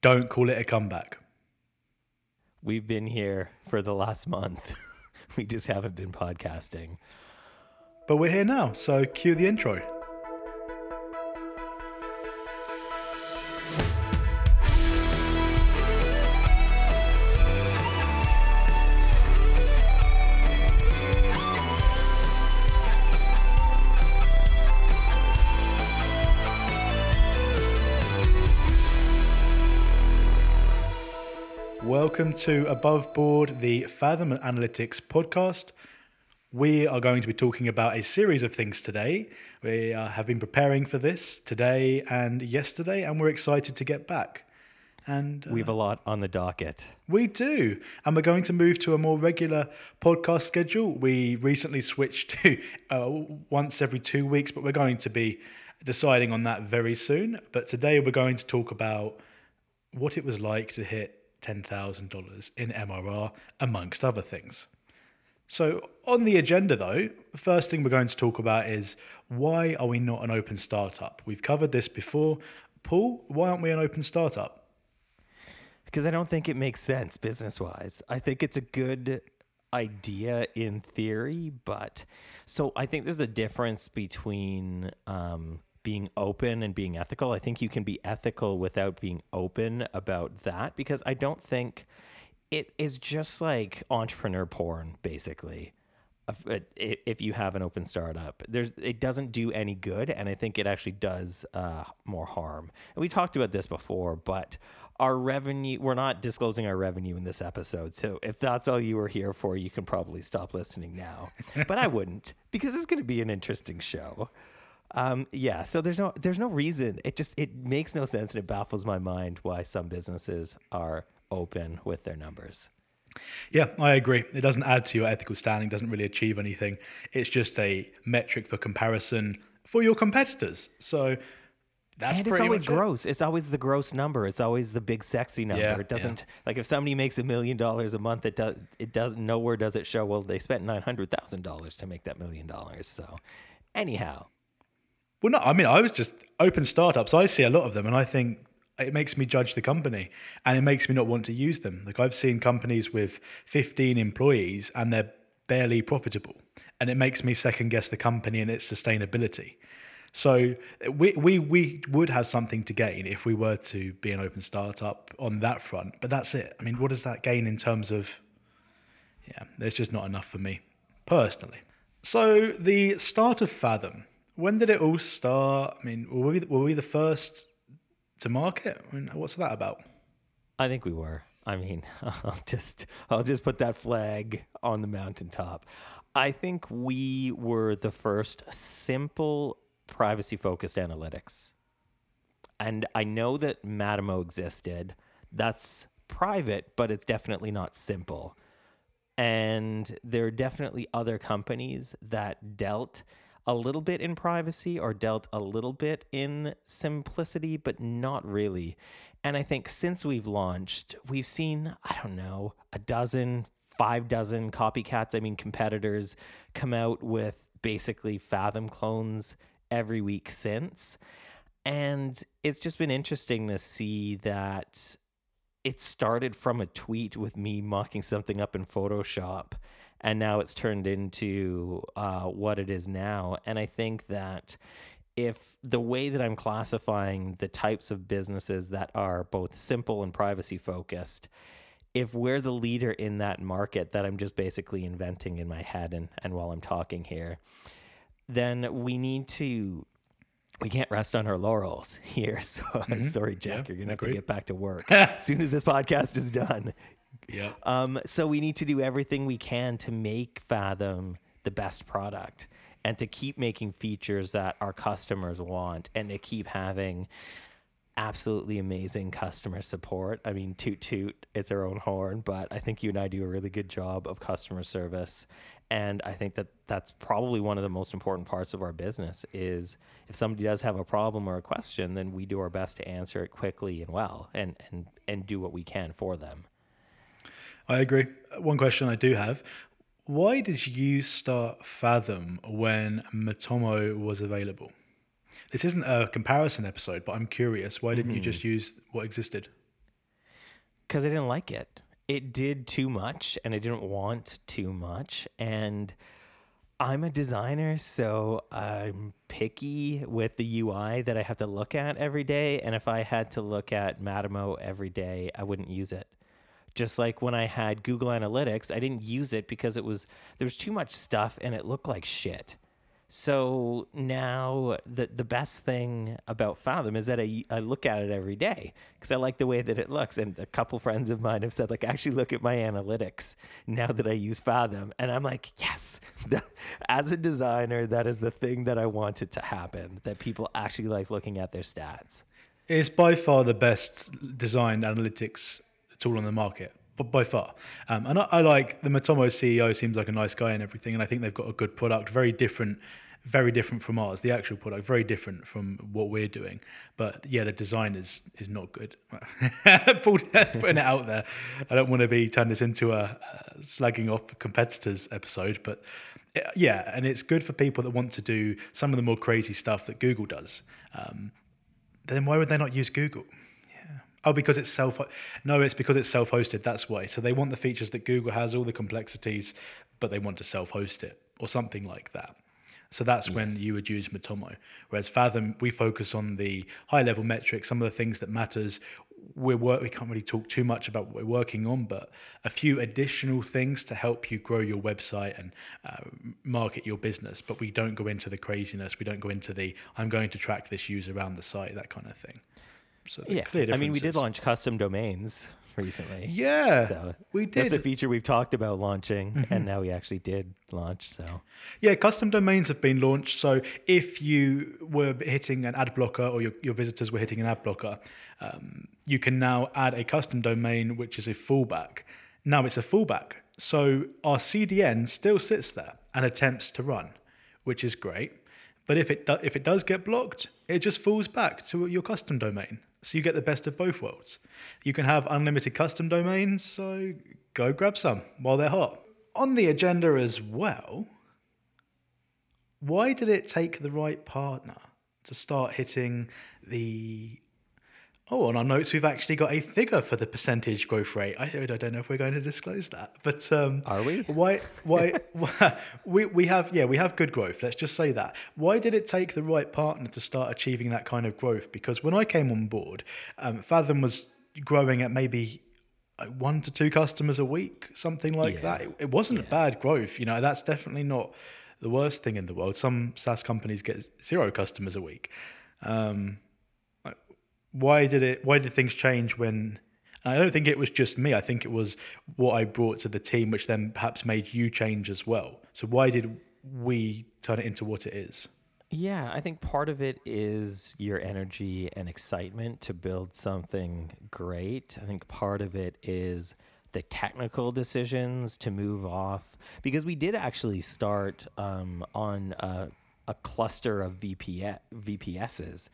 Don't call it a comeback. We've been here for the last month. We just haven't been podcasting. But we're here now, so cue the intro. Welcome to Above Board, the Fathom Analytics podcast. We are going to be talking about a series of things today. We have been preparing for this today and yesterday, and we're excited to get back. And we have a lot on the docket. We do. And we're going to move to a more regular podcast schedule. We recently switched to once every 2 weeks, but we're going to be deciding on that very soon. But today we're going to talk about what it was like to hit $10,000 in MRR, amongst other things. So on the agenda though, the first thing we're going to talk about is, why are we not an open startup? We've covered this before. Paul, why aren't we an open startup? Because I don't think it makes sense business-wise. I think it's a good idea in theory, but so I think there's a difference between being open and being ethical. I think you can be ethical without being open about that, because I don't think it is just like entrepreneur porn, basically. If you have an open startup, it doesn't do any good, and I think it actually does more harm. And we talked about this before, but our revenue, we're not disclosing our revenue in this episode, so if that's all you were here for, you can probably stop listening now. But I wouldn't, because it's going to be an interesting show. So there's no reason. It makes no sense, and it baffles my mind why some businesses are open with their numbers. Yeah, I agree. It doesn't add to your ethical standing, doesn't really achieve anything. It's just a metric for comparison for your competitors. So that's pretty much it. And it's always gross. It's always the gross number. It's always the big sexy number. Yeah, it doesn't, like if somebody makes $1 million a month, nowhere does it show, well, they spent $900,000 to make that $1 million. So anyhow. Well, no, I mean, I was just open startups. I see a lot of them, and I think it makes me judge the company, and it makes me not want to use them. Like, I've seen companies with 15 employees and they're barely profitable, and it makes me second guess the company and its sustainability. So we would have something to gain if we were to be an open startup on that front, but that's it. I mean, what does that gain in terms of, there's just not enough for me personally. So the start of Fathom. When did it all start? I mean, were we the first to market? I mean, what's that about? I think we were. I mean, I'll just put that flag on the mountaintop. I think we were the first simple privacy-focused analytics. And I know that Matomo existed. That's private, but it's definitely not simple. And there are definitely other companies that dealt a little bit in privacy or dealt a little bit in simplicity, but not really. And I think since we've launched, we've seen, I don't know, 5 dozen copycats, competitors come out with basically Fathom clones every week since. And it's just been interesting to see that it started from a tweet with me mocking something up in Photoshop, and now it's turned into what it is now. And I think that if the way that I'm classifying the types of businesses that are both simple and privacy focused, if we're the leader in that market that I'm just basically inventing in my head and while I'm talking here, then we can't rest on our laurels here. So I'm sorry, Jack, you're going to have to get back to work as soon as this podcast is done. Yeah. So we need to do everything we can to make Fathom the best product, and to keep making features that our customers want, and to keep having absolutely amazing customer support. I mean, toot toot, it's our own horn, but I think you and I do a really good job of customer service. And I think that that's probably one of the most important parts of our business is, if somebody does have a problem or a question, then we do our best to answer it quickly and well, and do what we can for them. I agree. One question I do have, why did you start Fathom when Matomo was available? This isn't a comparison episode, but I'm curious, why didn't you just use what existed? because I didn't like it. It did too much, and I didn't want too much. And I'm a designer, so I'm picky with the UI that I have to look at every day. And if I had to look at Matomo every day, I wouldn't use it. Just like when I had Google Analytics, I didn't use it because there was too much stuff and it looked like shit. So now the best thing about Fathom is that I look at it every day because I like the way that it looks. And a couple friends of mine have said, like, actually look at my analytics now that I use Fathom. And I'm like, yes, as a designer, that is the thing that I wanted to happen, that people actually like looking at their stats. It's by far the best designed analytics tool on the market. By far. And I like the Matomo CEO seems like a nice guy and everything. And I think they've got a good product, very different from ours. The actual product, very different from what we're doing. But yeah, the design is not good. Putting it out there. I don't want to be turning this into a slagging off competitors episode, but yeah. And it's good for people that want to do some of the more crazy stuff that Google does. Then why would they not use Google? Oh, because it's self-hosted. That's why. So they want the features that Google has, all the complexities, but they want to self-host it or something like that. So that's when you would use Matomo. Whereas Fathom, we focus on the high-level metrics, some of the things that matters. We can't really talk too much about what we're working on, but a few additional things to help you grow your website and market your business. But we don't go into the craziness. We don't go into the, I'm going to track this user around the site, that kind of thing. So yeah, I mean, we did launch custom domains recently. Yeah, so we did. That's a feature we've talked about launching, and now we actually did launch. So yeah, custom domains have been launched. So if you were hitting an ad blocker or your visitors were hitting an ad blocker, you can now add a custom domain, which is a fallback. Now it's a fallback. So our CDN still sits there and attempts to run, which is great. But if it does get blocked, it just falls back to your custom domain. So you get the best of both worlds. You can have unlimited custom domains, so go grab some while they're hot. On the agenda as well, why did it take the right partner to start hitting the... Oh, on our notes, we've actually got a figure for the percentage growth rate. I don't know if we're going to disclose that, but are we? Why we have good growth. Let's just say that. Why did it take the right partner to start achieving that kind of growth? Because when I came on board, Fathom was growing at maybe 1 to 2 customers a week, something like that. It wasn't a bad growth. You know, that's definitely not the worst thing in the world. Some SaaS companies get 0 customers a week. Why did things change when, and I don't think it was just me. I think it was what I brought to the team, which then perhaps made you change as well. So why did we turn it into what it is? Yeah, I think part of it is your energy and excitement to build something great. I think part of it is the technical decisions to move off, because we did actually start on a cluster of VPSs.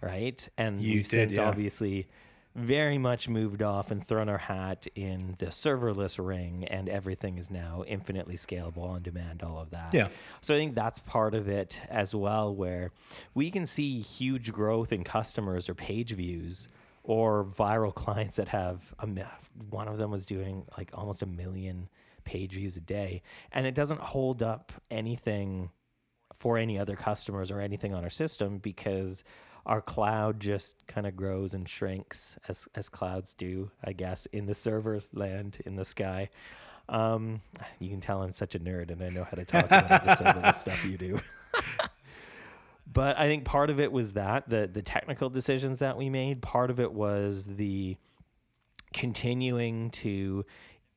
Right. And we've since obviously very much moved off and thrown our hat in the serverless ring, and everything is now infinitely scalable on demand, all of that. Yeah. So I think that's part of it as well, where we can see huge growth in customers or page views or viral clients that have one of them was doing like almost 1 million page views a day, and it doesn't hold up anything for any other customers or anything on our system, because our cloud just kind of grows and shrinks as clouds do, I guess, in the server land, in the sky. You can tell I'm such a nerd and I know how to talk about all the serverless stuff you do. But I think part of it was that, the technical decisions that we made. Part of it was the continuing to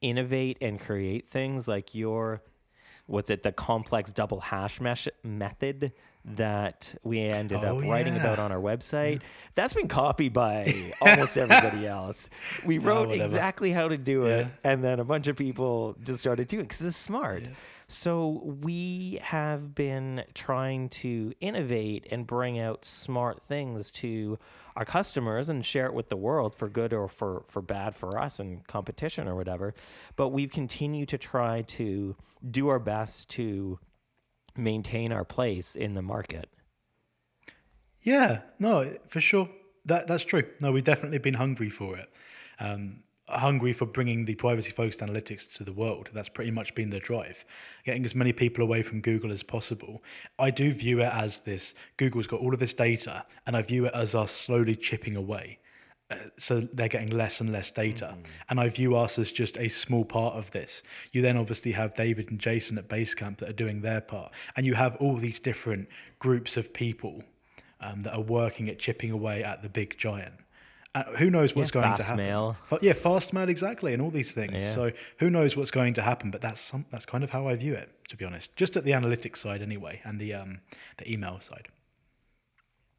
innovate and create things like the complex double hash mesh method that we ended up writing about on our website. Yeah. That's been copied by almost everybody else. We wrote exactly how to do it, and then a bunch of people just started doing it because it's smart. Yeah. So we have been trying to innovate and bring out smart things to our customers and share it with the world, for good or for bad for us and competition or whatever. But we've continued to try to do our best to maintain our place in the market. Yeah, no, for sure. That's true. No, we've definitely been hungry for it. hungry for bringing the privacy-focused analytics to the world. That's pretty much been their drive, getting as many people away from Google as possible. I do view it as this, Google's got all of this data, and I view it as us slowly chipping away. So they're getting less and less data. Mm-hmm. And I view us as just a small part of this. You then obviously have David and Jason at Basecamp that are doing their part. And you have all these different groups of people that are working at chipping away at the big giant. Who knows what's going to happen? Mail. Yeah, Fast Mail, exactly, and all these things. Yeah. So who knows what's going to happen? But that's kind of how I view it, to be honest. Just at the analytics side, anyway, and the email side.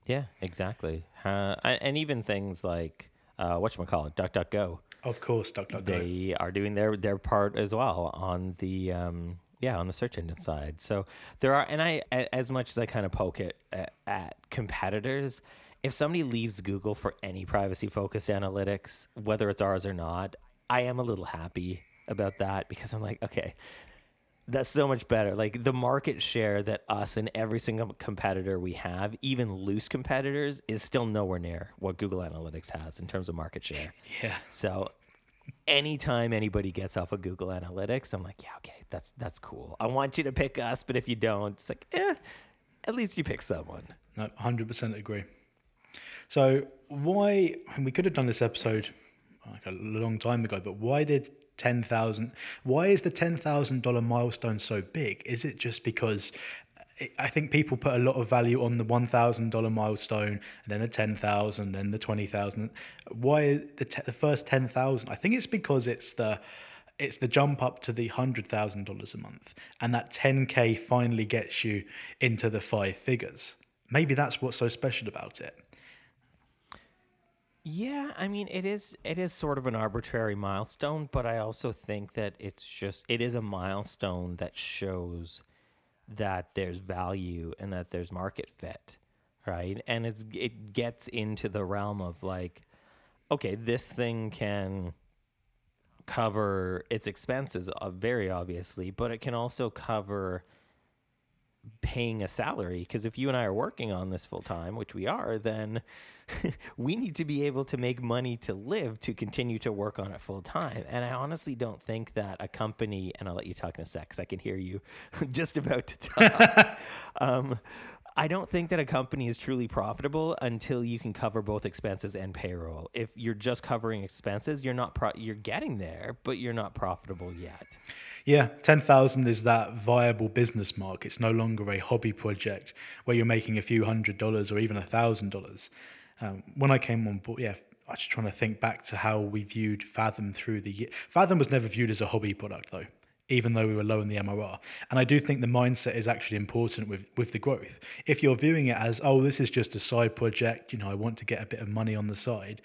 Yeah, exactly. And even things like whatchamacallit, DuckDuckGo. Of course, DuckDuckGo. They are doing their part as well on the on the search engine side. So there are, and I, as much as I kind of poke at competitors. If somebody leaves Google for any privacy-focused analytics, whether it's ours or not, I am a little happy about that because I'm like, okay, that's so much better. Like the market share that us and every single competitor we have, even loose competitors, is still nowhere near what Google Analytics has in terms of market share. Yeah. So anytime anybody gets off of Google Analytics, I'm like, yeah, okay, that's cool. I want you to pick us, but if you don't, it's like, at least you pick someone. No, 100% agree. So why, and we could have done this episode like a long time ago, but why is the $10,000 milestone so big? Is it just because I think people put a lot of value on the $1,000 milestone and then the 10,000, then the 20,000. Why the first 10,000? I think it's because it's the jump up to the $100,000 a month, and that 10K finally gets you into the five figures. Maybe that's what's so special about it. Yeah, I mean, it is sort of an arbitrary milestone, but I also think that it is a milestone that shows that there's value and that there's market fit, right? And it gets into the realm of like, okay, this thing can cover its expenses, very obviously, but it can also cover paying a salary, because if you and I are working on this full time, which we are, then we need to be able to make money to live, to continue to work on it full time. And I honestly don't think that a company, and I'll let you talk in a sec because I can hear you just about to talk. I don't think that a company is truly profitable until you can cover both expenses and payroll. If you're just covering expenses, you're getting there, but you're not profitable yet. Yeah, 10,000 is that viable business mark. It's no longer a hobby project where you're making a few $100s or even $1,000. When I came on board, I was just trying to think back to how we viewed Fathom through the year. Fathom was never viewed as a hobby product, though, even though we were low in the MRR. And I do think the mindset is actually important with the growth. If you're viewing it as, oh, this is just a side project, I want to get a bit of money on the side,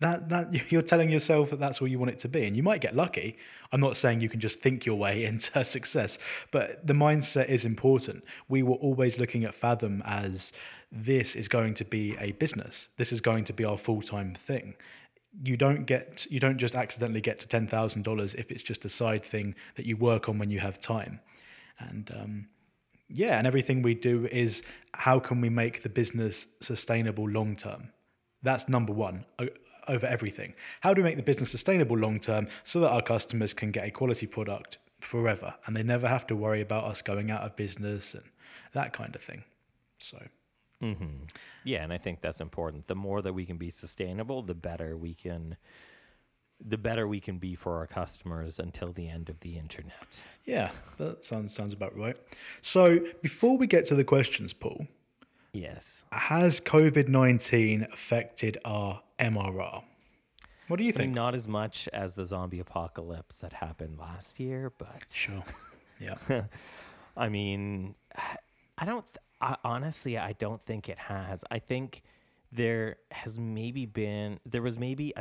that you're telling yourself that that's all you want it to be. And you might get lucky. I'm not saying you can just think your way into success, but the mindset is important. We were always looking at Fathom as, this is going to be a business. This is going to be our full-time thing. You don't just accidentally get to $10,000 if it's just a side thing that you work on when you have time. And and everything we do is, how can we make the business sustainable long term? That's number one over everything. How do we make the business sustainable long term so that our customers can get a quality product forever and they never have to worry about us going out of business and that kind of thing? So. Mm-hmm. Yeah, and I think that's important. The more that we can be sustainable, the better we can be for our customers until the end of the internet. Yeah, that sounds about right. So before we get to the questions, Paul. Yes. Has COVID-19 affected our MRR? What do you think? Not as much as the zombie apocalypse that happened last year, but sure. Yeah. I mean, I don't think it has. I think there was maybe a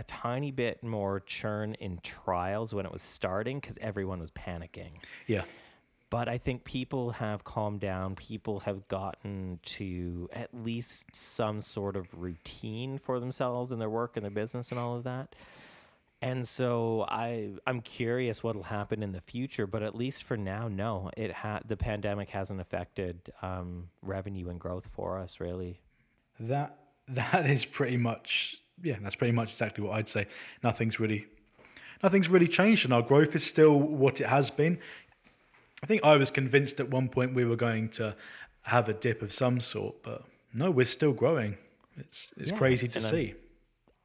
tiny bit more churn in trials when it was starting because everyone was panicking. Yeah. But I think people have calmed down. People have gotten to at least some sort of routine for themselves and their work and their business and all of that. And so I'm curious what'll happen in the future, but at least for now, no, the pandemic hasn't affected revenue and growth for us, really. That is pretty much exactly what I'd say. Nothing's really nothing's really changed, and our growth is still what it has been. I think I was convinced at one point we were going to have a dip of some sort, but no, we're still growing. It's crazy to see.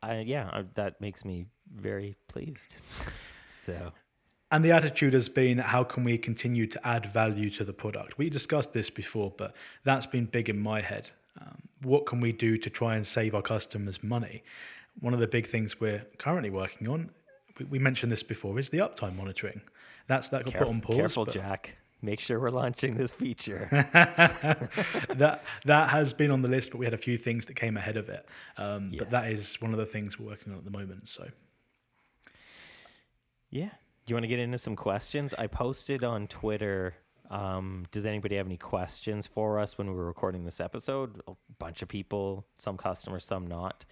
That makes me very pleased. So, and the attitude has been, how can we continue to add value to the product? We discussed this before, but that's been big in my head. What can we do to try and save our customers money? One of the big things we're currently working on, we mentioned this before, is the uptime monitoring. That got put on pause. Careful, Jack. Make sure we're launching this feature. That has been on the list, but we had a few things that came ahead of it. But that is one of the things we're working on at the moment. So, yeah. Do you want to get into some questions? I posted on Twitter, does anybody have any questions for us when we were recording this episode? A bunch of people, some customers, some not,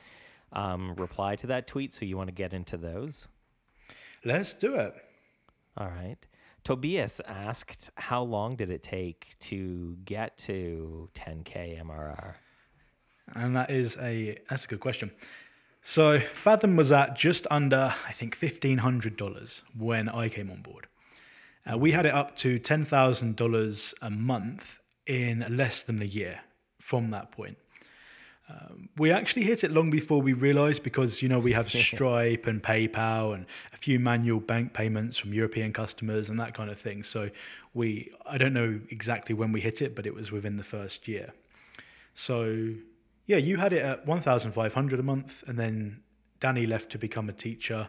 reply to that tweet. So you want to get into those? Let's do it. All right. Tobias asked, how long did it take to get to 10K MRR? And that's a good question. So Fathom was at just under, I think, $1,500 when I came on board. We had it up to $10,000 a month in less than a year from that point. We actually hit it long before we realized, because, you know, we have Stripe and PayPal and a few manual bank payments from European customers and that kind of thing. So I don't know exactly when we hit it, but it was within the first year. So yeah, you had it at $1,500 a month, and then Danny left to become a teacher.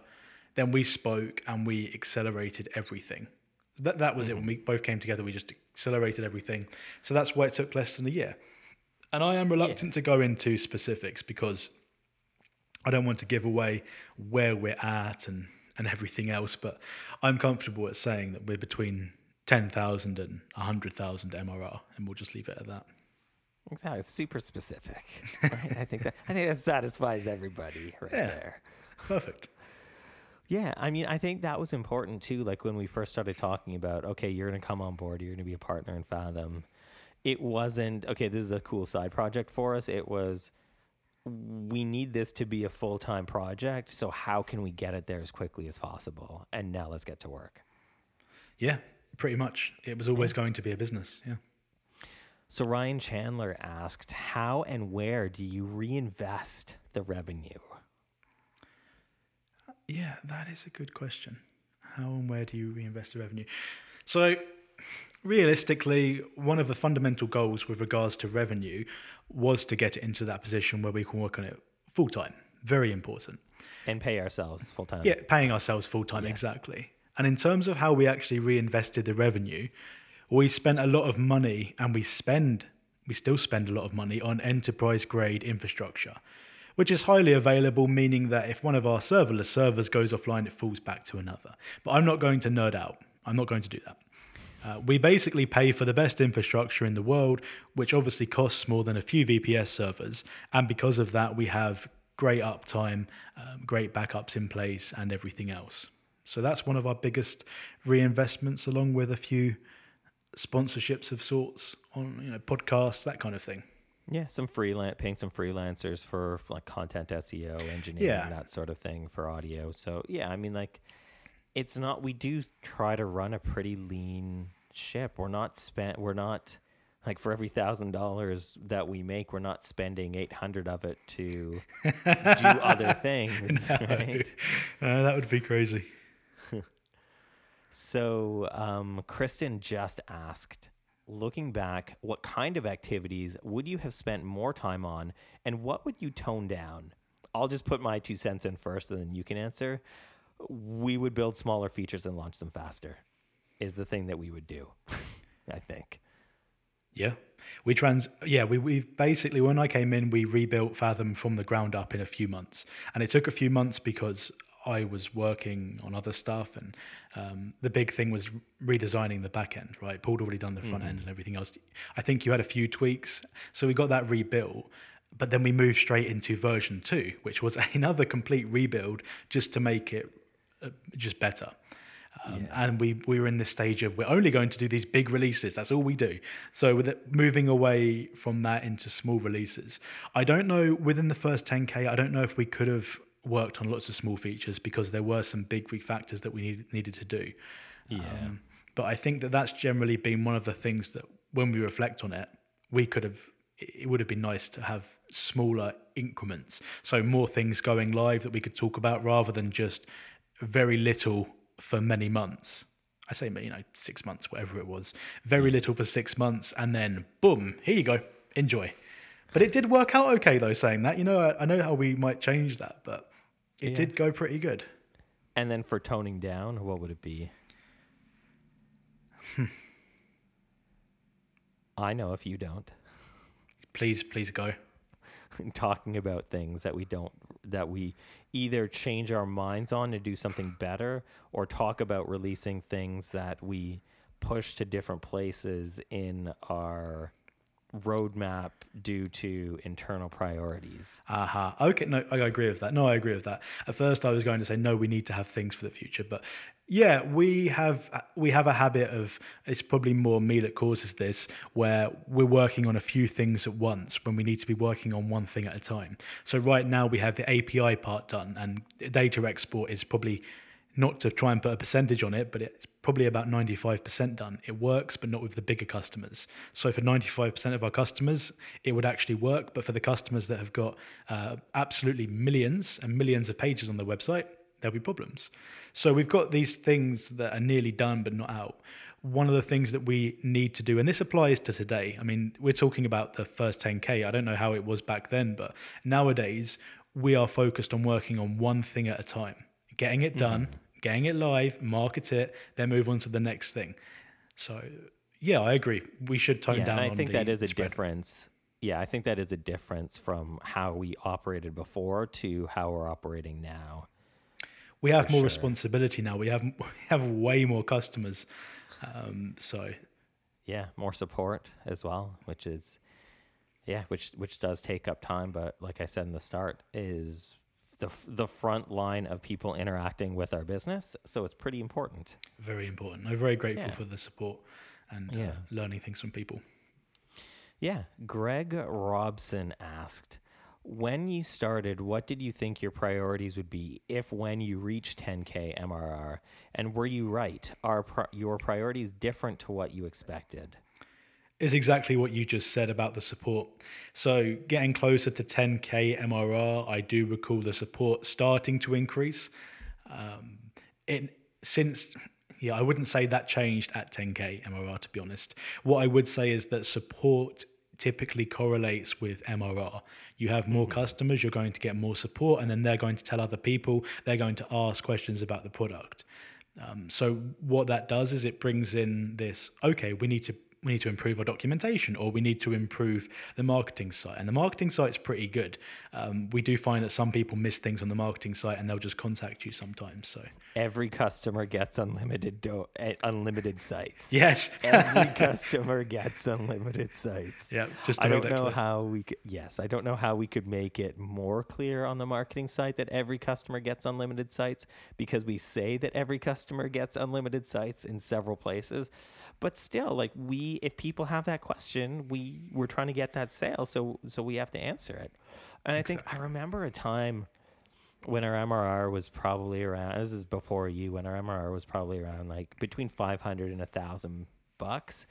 Then we spoke and we accelerated everything. That was it. When we both came together, we just accelerated everything. So that's why it took less than a year. And I am reluctant to go into specifics, because I don't want to give away where we're at and everything else, but I'm comfortable at saying that we're between 10,000 and 100,000 MRR, and we'll just leave it at that. Exactly. It's super specific. Right? I think that satisfies everybody there. Perfect. Yeah, I mean, I think that was important too. Like when we first started talking about, okay, you're going to come on board, you're going to be a partner in Fathom. It wasn't, okay, this is a cool side project for us. It was, we need this to be a full-time project, so how can we get it there as quickly as possible? And now let's get to work. Yeah, pretty much. It was always going to be a business, yeah. So Ryan Chandler asked, how and where do you reinvest the revenue? Yeah, that is a good question. How and where do you reinvest the revenue? So realistically, one of the fundamental goals with regards to revenue was to get it into that position where we can work on it full-time. Very important. And pay ourselves full-time. Yeah, paying ourselves full-time, yes. Exactly. And in terms of how we actually reinvested the revenue, we spent a lot of money, and we still spend a lot of money on enterprise-grade infrastructure, which is highly available, meaning that if one of our serverless servers goes offline, it falls back to another. But I'm not going to nerd out. I'm not going to do that. We basically pay for the best infrastructure in the world, which obviously costs more than a few VPS servers. And because of that, we have great uptime, great backups in place, and everything else. So that's one of our biggest reinvestments, along with a few sponsorships of sorts on, podcasts, that kind of thing. Yeah, paying some freelancers for like content SEO, engineering, that sort of thing for audio. So yeah, I mean, like, it's not, we do try to run a pretty lean ship. We're not like, for every $1,000 that we make, we're not spending 800 of it to do other things. No. Right? That would be crazy. So, Kristen just asked, looking back, what kind of activities would you have spent more time on, and what would you tone down? I'll just put my 2 cents in first, and then you can answer. We would build smaller features and launch them faster is the thing that we would do, I think. Yeah. We basically, when I came in, we rebuilt Fathom from the ground up in a few months. And it took a few months because I was working on other stuff, and the big thing was redesigning the back end, right? Paul had already done the front end and everything else. I think you had a few tweaks. So we got that rebuilt. But then we moved straight into version 2, which was another complete rebuild just to make it just better. And we were in this stage of, we're only going to do these big releases. That's all we do. So with it, moving away from that into small releases, I don't know, within the first 10K, I don't know if we could have worked on lots of small features because there were some big refactors that we needed to do. Yeah. But I think that that's generally been one of the things that when we reflect on it, it would have been nice to have smaller increments. So more things going live that we could talk about rather than just very little for many months. I say, 6 months, whatever it was. Very little for 6 months and then boom, here you go, enjoy. But it did work out okay though, saying that. I know how we might change that, but it did go pretty good. And then for toning down, what would it be? I know if you don't. Please go. Talking about things that we either change our minds on to do something better, or talk about releasing things that we push to different places in our roadmap due to internal priorities. Aha. Uh-huh. Okay. No, I agree with that. At first I was going to say, no, we need to have things for the future, but yeah, we have a habit of, it's probably more me that causes this, where we're working on a few things at once when we need to be working on one thing at a time. So right now we have the API part done, and data export is probably, not to try and put a percentage on it, but it's probably about 95% done. It works, but not with the bigger customers. So for 95% of our customers, it would actually work. But for the customers that have got absolutely millions and millions of pages on their website, there'll be problems. So we've got these things that are nearly done, but not out. One of the things that we need to do, and this applies to today. I mean, we're talking about the first 10K. I don't know how it was back then, but nowadays we are focused on working on one thing at a time, getting it done, getting it live, market it, then move on to the next thing. So yeah, I agree. We should tone down. And I think that is a difference. Yeah, I think that is a difference from how we operated before to how we're operating now. We have more responsibility now. We have way more customers. So yeah, more support as well, which is which does take up time. But like I said in the start, is the front line of people interacting with our business, so it's pretty important. Very important. I'm very grateful for the support and learning things from people. Yeah. Greg Robson asked, when you started, what did you think your priorities would be if when you reached 10K MRR? And were you right? Are your priorities different to what you expected? Is exactly what you just said about the support. So getting closer to 10K MRR, I do recall the support starting to increase. I wouldn't say that changed at 10K MRR, to be honest. What I would say is that support typically correlates with MRR. You have more customers, you're going to get more support, and then they're going to tell other people, they're going to ask questions about the product. So what that does is it brings in this, okay, we need to improve our documentation, or we need to improve the marketing site. And the marketing site's pretty good. We do find that some people miss things on the marketing site and they'll just contact you sometimes. So every customer gets unlimited sites. Yes. Every customer gets unlimited sites. Yeah. Just to I don't know how we could make it more clear on the marketing site that every customer gets unlimited sites, because we say that every customer gets unlimited sites in several places, but still, like, if people have that question, we're trying to get that sale, so we have to answer it. And I think I remember a time when our MRR was probably around, this is before you, when our MRR was probably around like between $500 and $1,000,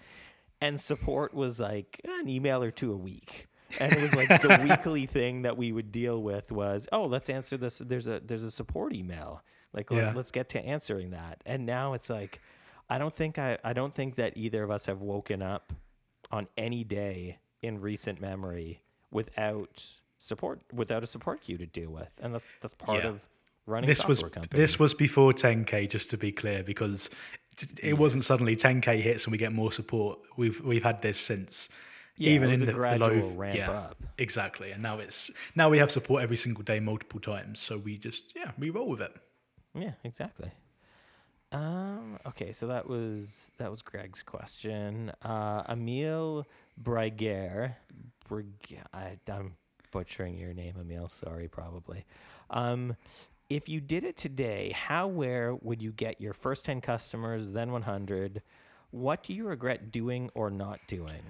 and support was like an email or two a week. And it was like the weekly thing that we would deal with was, oh, let's answer this. There's a support email. Like, let's get to answering that. And now it's like, I don't think that either of us have woken up on any day in recent memory without a support queue to deal with. And that's part of running this software company. This was before 10K, just to be clear, because it wasn't suddenly 10K hits and we get more support. We've had this since. Yeah, even in the gradual ramp up. Exactly. And now we have support every single day, multiple times. So we just we roll with it. Yeah, exactly. Okay, so that was Greg's question. Emil Briguer, I'm butchering your name, Emil, sorry, probably. If you did it today, where would you get your first 10 customers, then 100? What do you regret doing or not doing?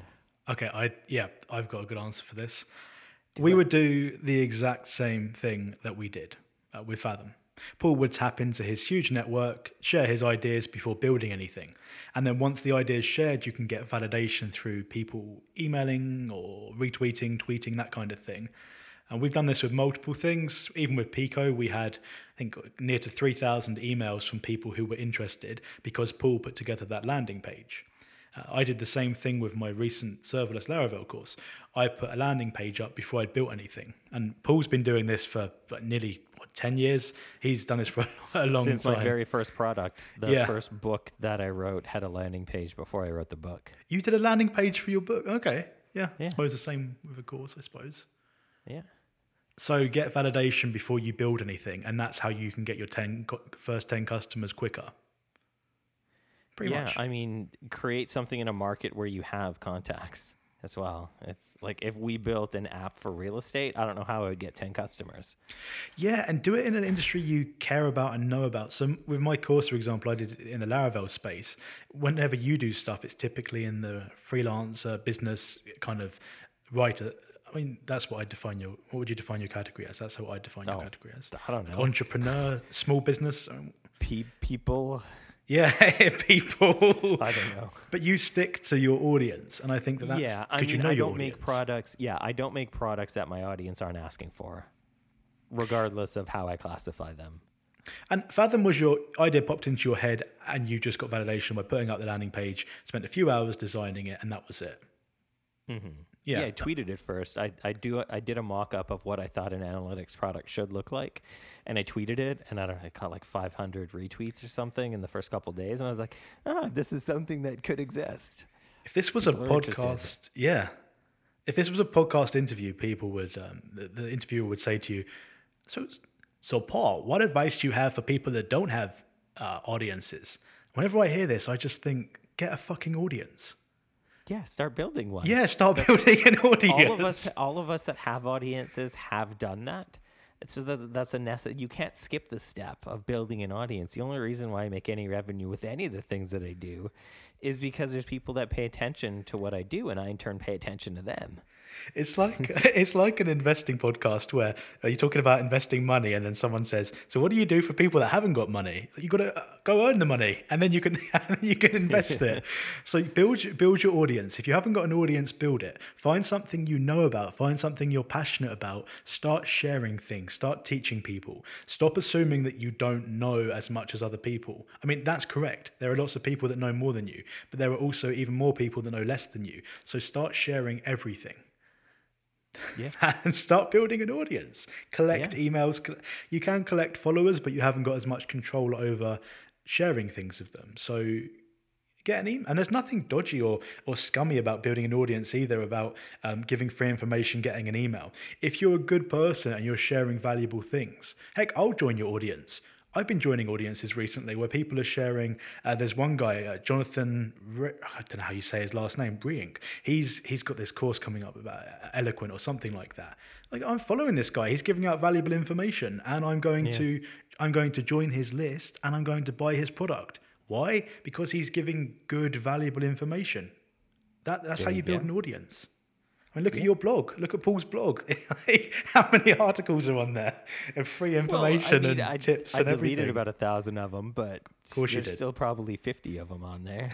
Okay, I've got a good answer for this. We would do the exact same thing that we did. with Fathom. Paul would tap into his huge network, share his ideas before building anything. And then once the idea is shared, you can get validation through people emailing or retweeting, tweeting, that kind of thing. And we've done this with multiple things. Even with Pico, we had, I think, near to 3,000 emails from people who were interested because Paul put together that landing page. I did the same thing with my recent serverless Laravel course. I put a landing page up before I'd built anything. And Paul's been doing this for nearly 10 years. He's done this for a long time. Since my very first product, first book that I wrote had a landing page before I wrote the book. You did a landing page for your book? Okay. Yeah. I suppose the same with a course, I suppose. Yeah. So get validation before you build anything, and that's how you can get your first 10 customers quicker. Pretty much. Yeah, I mean, create something in a market where you have contacts as well. It's like if we built an app for real estate, I don't know how I would get 10 customers. Yeah, and do it in an industry you care about and know about. So with my course, for example, I did it in the Laravel space. Whenever you do stuff, it's typically in the freelancer business kind of writer. I mean, that's what I define your. What would you define your category as? That's how I define your category as. I don't know. Entrepreneur, small business, people. Yeah, people. I don't know. But you stick to your audience, and I think that's make products. Yeah, I don't make products that my audience aren't asking for, regardless of how I classify them. And Fathom was your idea popped into your head, and you just got validation by putting up the landing page. Spent a few hours designing it, and that was it. Mm-hmm. Yeah, I tweeted it first. I did a mock-up of what I thought an analytics product should look like, and I tweeted it, and I don't know, I got like 500 retweets or something in the first couple of days, and I was like, this is something that could exist. If this was people a podcast, interested. Yeah. If this was a podcast interview, people would, the interviewer would say to you, so Paul, what advice do you have for people that don't have audiences? Whenever I hear this, I just think, get a fucking audience. Yeah, start building one. Yeah, building an audience. All of us that have audiences have done that. So that's a necessary. You can't skip the step of building an audience. The only reason why I make any revenue with any of the things that I do is because there's people that pay attention to what I do, and I in turn pay attention to them. It's like an investing podcast where you're talking about investing money, and then someone says, "So what do you do for people that haven't got money? You got to go earn the money, and then you can invest it." So build your audience. If you haven't got an audience, build it. Find something you know about. Find something you're passionate about. Start sharing things. Start teaching people. Stop assuming that you don't know as much as other people. I mean, that's correct. There are lots of people that know more than you, but there are also even more people that know less than you. So start sharing everything. Yeah. And start building an audience. Collect emails. You can collect followers, but you haven't got as much control over sharing things with them. So get an email. And there's nothing dodgy or scummy about building an audience either, about giving free information, getting an email. If you're a good person and you're sharing valuable things, heck, I'll join your audience. I've been joining audiences recently where people are sharing. There's one guy, Jonathan, I don't know how you say his last name, Briink. He's got this course coming up about Eloquent or something like that. Like, I'm following this guy. He's giving out valuable information, and I'm going to join his list, and I'm going to buy his product. Why? Because he's giving good, valuable information. That's how you build an audience. I mean, look at your blog. Look at Paul's blog. How many articles are on there? And free information and tips and everything. I deleted about 1,000 of them, but there's still probably 50 of them on there.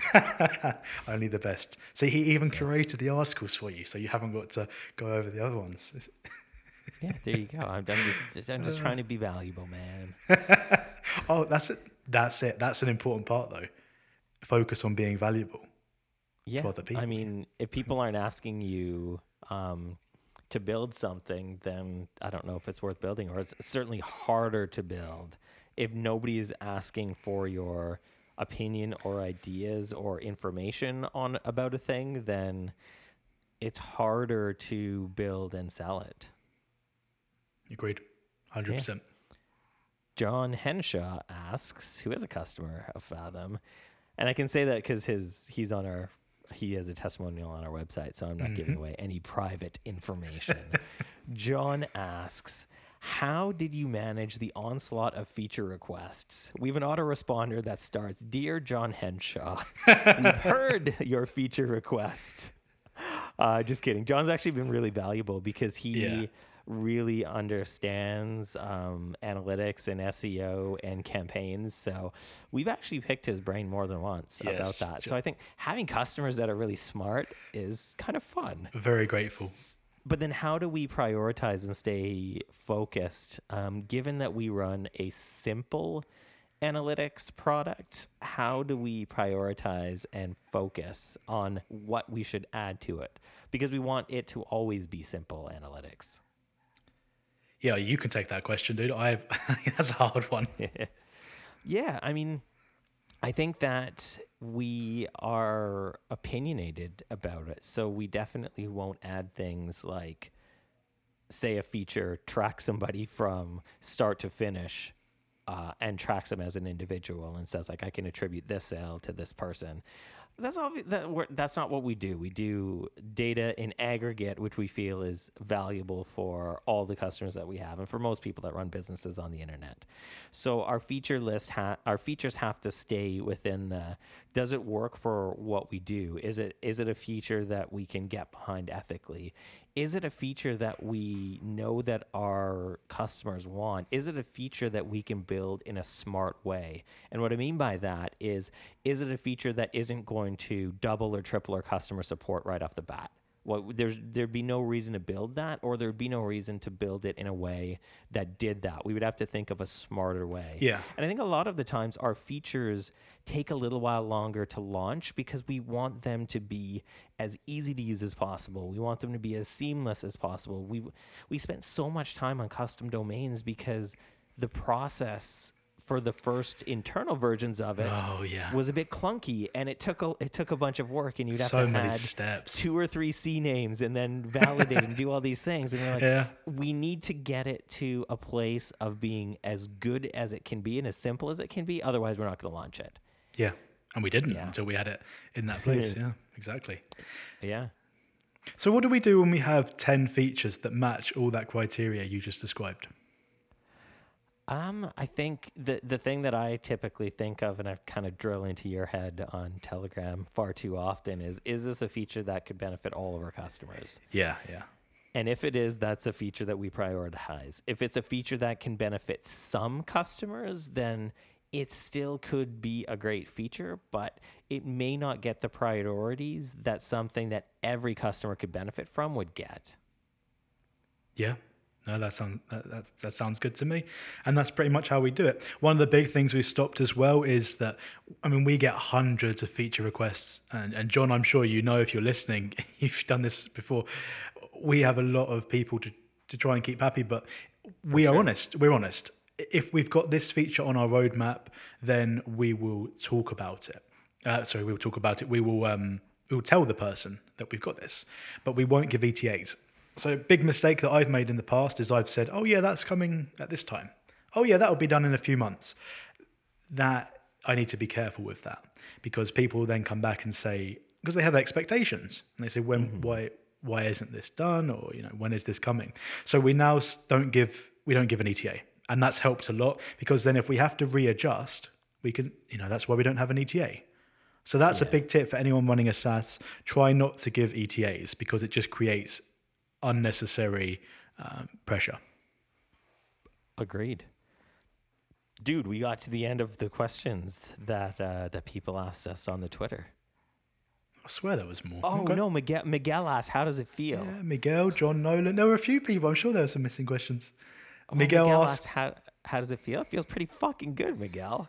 Only the best. So he even curated the articles for you, so you haven't got to go over the other ones. Yeah, there you go. I'm just trying to be valuable, man. That's it. That's an important part, though. Focus on being valuable. Yeah, to other people. I mean, if people aren't asking you to build something, then I don't know if it's worth building, or it's certainly harder to build if nobody is asking for your opinion or ideas or information on about a thing. Then it's harder to build and sell it. Agreed, 100%. John Henshaw asks, who is a customer of Fathom, and I can say that because he has a testimonial on our website, so I'm not giving away any private information. John asks, how did you manage the onslaught of feature requests? We have an autoresponder that starts, Dear John Henshaw, we've heard your feature request. Just kidding. John's actually been really valuable because he really understands analytics and SEO and campaigns. So we've actually picked his brain more than once about that. So I think having customers that are really smart is kind of fun. Very grateful. But then how do we prioritize and stay focused? Given that we run a simple analytics product, how do we prioritize and focus on what we should add to it? Because we want it to always be simple analytics. Yeah, you can take that question, dude. That's a hard one. Yeah, I mean, I think that we are opinionated about it. So we definitely won't add things like, say, a feature tracks somebody from start to finish and tracks them as an individual and says, like, I can attribute this sale to this person. That's not what we do. We do data in aggregate, which we feel is valuable for all the customers that we have and for most people that run businesses on the internet. So our feature list, our features have to stay within the, does it work for what we do? Is it a feature that we can get behind ethically? Is it a feature that we know that our customers want? Is it a feature that we can build in a smart way? And what I mean by that is it a feature that isn't going to double or triple our customer support right off the bat? Well, there'd be no reason to build that, or there'd be no reason to build it in a way that did that. We would have to think of a smarter way. Yeah. And I think a lot of the times our features take a little while longer to launch because we want them to be as easy to use as possible. We want them to be as seamless as possible. We spent so much time on custom domains because the process for the first internal versions of it was a bit clunky, and it took a bunch of work, and you'd have to add steps. 2 or 3 C names and then validate and do all these things. And we're like, we need to get it to a place of being as good as it can be and as simple as it can be. Otherwise, we're not going to launch it. Yeah, and we didn't until we had it in that place. Yeah, exactly. Yeah. So what do we do when we have 10 features that match all that criteria you just described? I think the thing that I typically think of, and I kind of drill into your head on Telegram far too often, is this a feature that could benefit all of our customers? Yeah. And if it is, that's a feature that we prioritize. If it's a feature that can benefit some customers, then it still could be a great feature, but it may not get the priorities that something that every customer could benefit from would get. Yeah. No, that sounds good to me. And that's pretty much how we do it. One of the big things we've stopped as well is that, I mean, we get hundreds of feature requests. And John, I'm sure you know, if you're listening, you've done this before. We have a lot of people to try and keep happy, but we are honest. We're honest. If we've got this feature on our roadmap, then we will talk about it. We'll talk about it. We'll tell the person that we've got this, but we won't give ETAs. So a big mistake that I've made in the past is I've said, oh yeah, that's coming at this time. Oh yeah, that'll be done in a few months. That I need to be careful with that, because people then come back and say, because they have expectations and they say, why isn't this done? Or, you know, when is this coming? So we now don't give an ETA, and that's helped a lot, because then if we have to readjust, we can, you know, that's why we don't have an ETA. So that's a big tip for anyone running a SaaS. Try not to give ETAs, because it just creates unnecessary pressure. Agreed. Dude, we got to the end of the questions that people asked us on the Twitter. I swear there was more. Oh, okay. No, Miguel asked, how does it feel? Yeah, Miguel, John Nolan. There were a few people. I'm sure there were some missing questions. Oh, Miguel asked, how does it feel? It feels pretty fucking good, Miguel.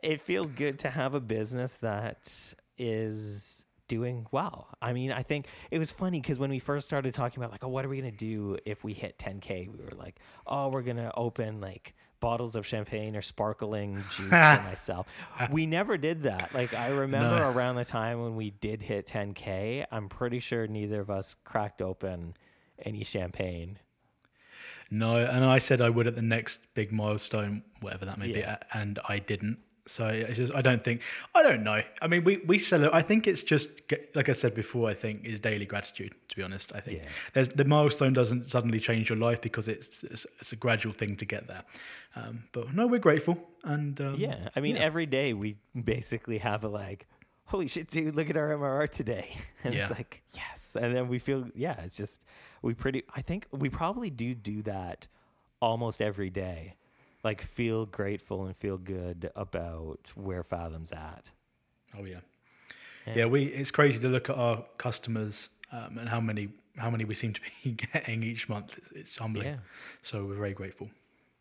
It feels good to have a business that is doing well. I mean, I think it was funny because when we first started talking about, like, oh, what are we going to do if we hit 10K? We were like, oh, we're going to open like bottles of champagne or sparkling juice for myself. We never did that. Like, I remember around the time when we did hit 10K, I'm pretty sure neither of us cracked open any champagne. No. And I said I would at the next big milestone, whatever that may be. And I didn't. So it's just, I don't know. I mean, we sell it. I think it's just, like I said before, I think is daily gratitude, to be honest. I think the milestone doesn't suddenly change your life, because it's a gradual thing to get there. But no, we're grateful. And every day we basically have a like, holy shit, dude, look at our MRR today. And it's like, yes. And then we feel, it's just, I think we probably do that almost every day. Like feel grateful and feel good about where Fathom's at. Oh yeah. Yeah. It's crazy to look at our customers and how many we seem to be getting each month. It's humbling. Yeah. So we're very grateful.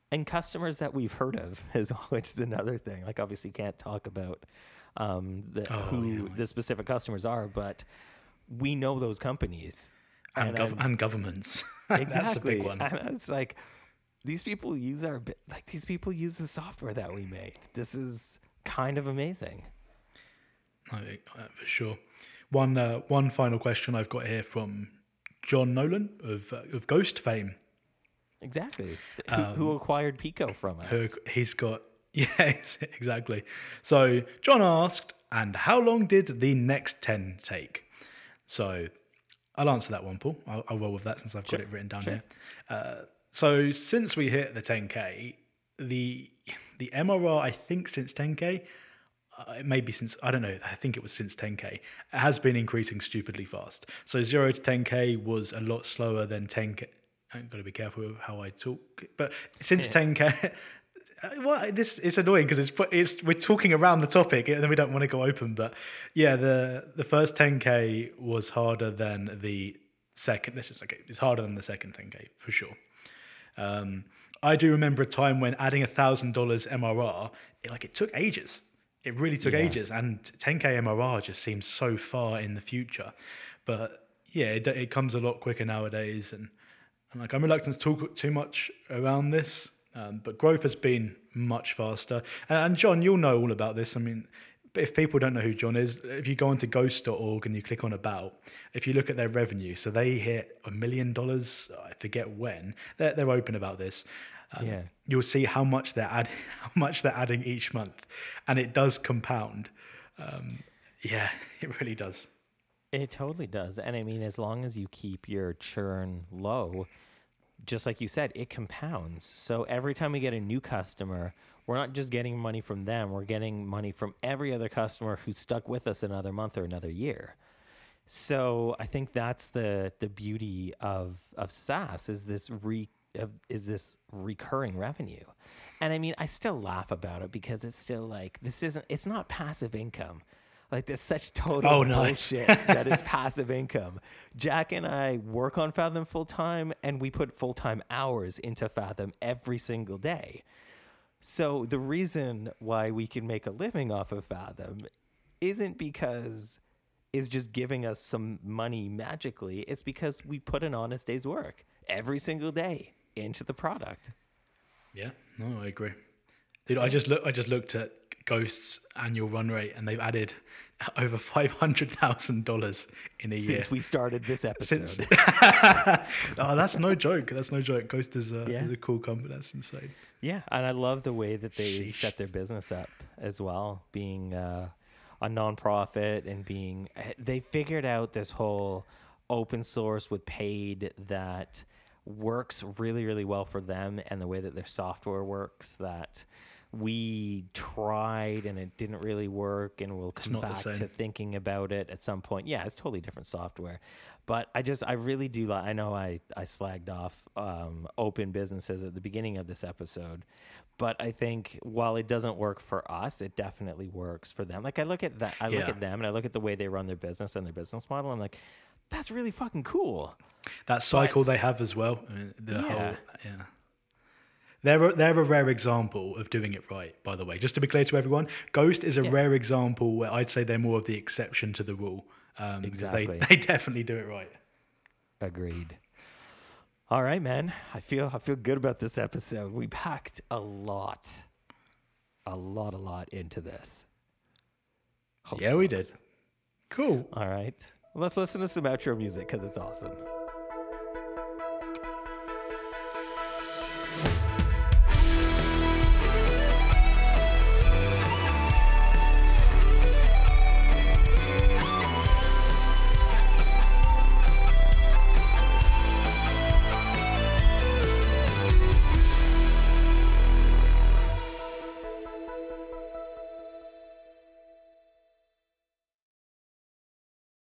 And customers that we've heard of is always another thing. Like obviously can't talk about the specific customers are, but we know those companies and governments. Exactly. That's a big one. And it's like, these people use use the software that we made. This is kind of amazing. For sure. One final question I've got here from John Nolan of Ghost fame. Exactly. Who acquired Pico from us? Yes, exactly. So John asked, and how long did the next 10 take? So I'll answer that one, Paul. I'll roll with that since I've got it written down here. So since we hit the 10K, the MRR, I think since 10K, I think it was since 10K, it has been increasing stupidly fast. So 0 to 10K was a lot slower than 10K. I've got to be careful with how I talk. But since 10K, this is annoying because we're talking around the topic and then we don't want to go open. But yeah, the first 10K was harder than the second. It's harder than the second 10K for sure. I do remember a time when adding $1,000 MRR, it took ages. It really took ages, and 10K MRR just seems so far in the future. But yeah, it comes a lot quicker nowadays, and I'm reluctant to talk too much around this, but growth has been much faster. And John, you'll know all about this. I mean, if people don't know who John is, if you go onto ghost.org and you click on about, if you look at their revenue, so they hit $1 million, I forget when, they're open about this. You'll see how much they're adding each month, and it does compound. It really does. It totally does. And I mean, as long as you keep your churn low, just like you said, it compounds. So every time we get a new customer, we're not just getting money from them, we're getting money from every other customer who stuck with us another month or another year. So I think that's the beauty of SaaS is this recurring revenue. And I mean, I still laugh about it because it's still it's not passive income. Like there's such total bullshit that it's passive income. Jack and I work on Fathom full-time and we put full-time hours into Fathom every single day. So the reason why we can make a living off of Fathom isn't because it's just giving us some money magically. It's because we put an honest day's work every single day into the product. Yeah, no, I agree. Dude, I just looked at Ghost's annual run rate and they've added over $500,000 in a year. Since we started this episode. Oh, that's no joke. That's no joke. Ghost is a cool company. That's insane. Yeah. And I love the way that they set their business up as well, being a nonprofit and they figured out this whole open source with paid that works really, really well for them and the way that their software works that we tried and it didn't really work and we'll come back to thinking about it at some point. Yeah, it's totally different software. But I really do like, I know I slagged off open businesses at the beginning of this episode, but I think while it doesn't work for us, it definitely works for them. Like I look at that, look at them and I look at the way they run their business and their business model. I'm like, that's really fucking cool. That cycle they have as well. I mean, They're a rare example of doing it right, by the way. Just to be clear to everyone, Ghost is a rare example where I'd say they're more of the exception to the rule. Exactly. They definitely do it right. Agreed. All right, man. I feel good about this episode. We packed a lot into this. Hope we did. Cool. All right. Let's listen to some outro music because it's awesome.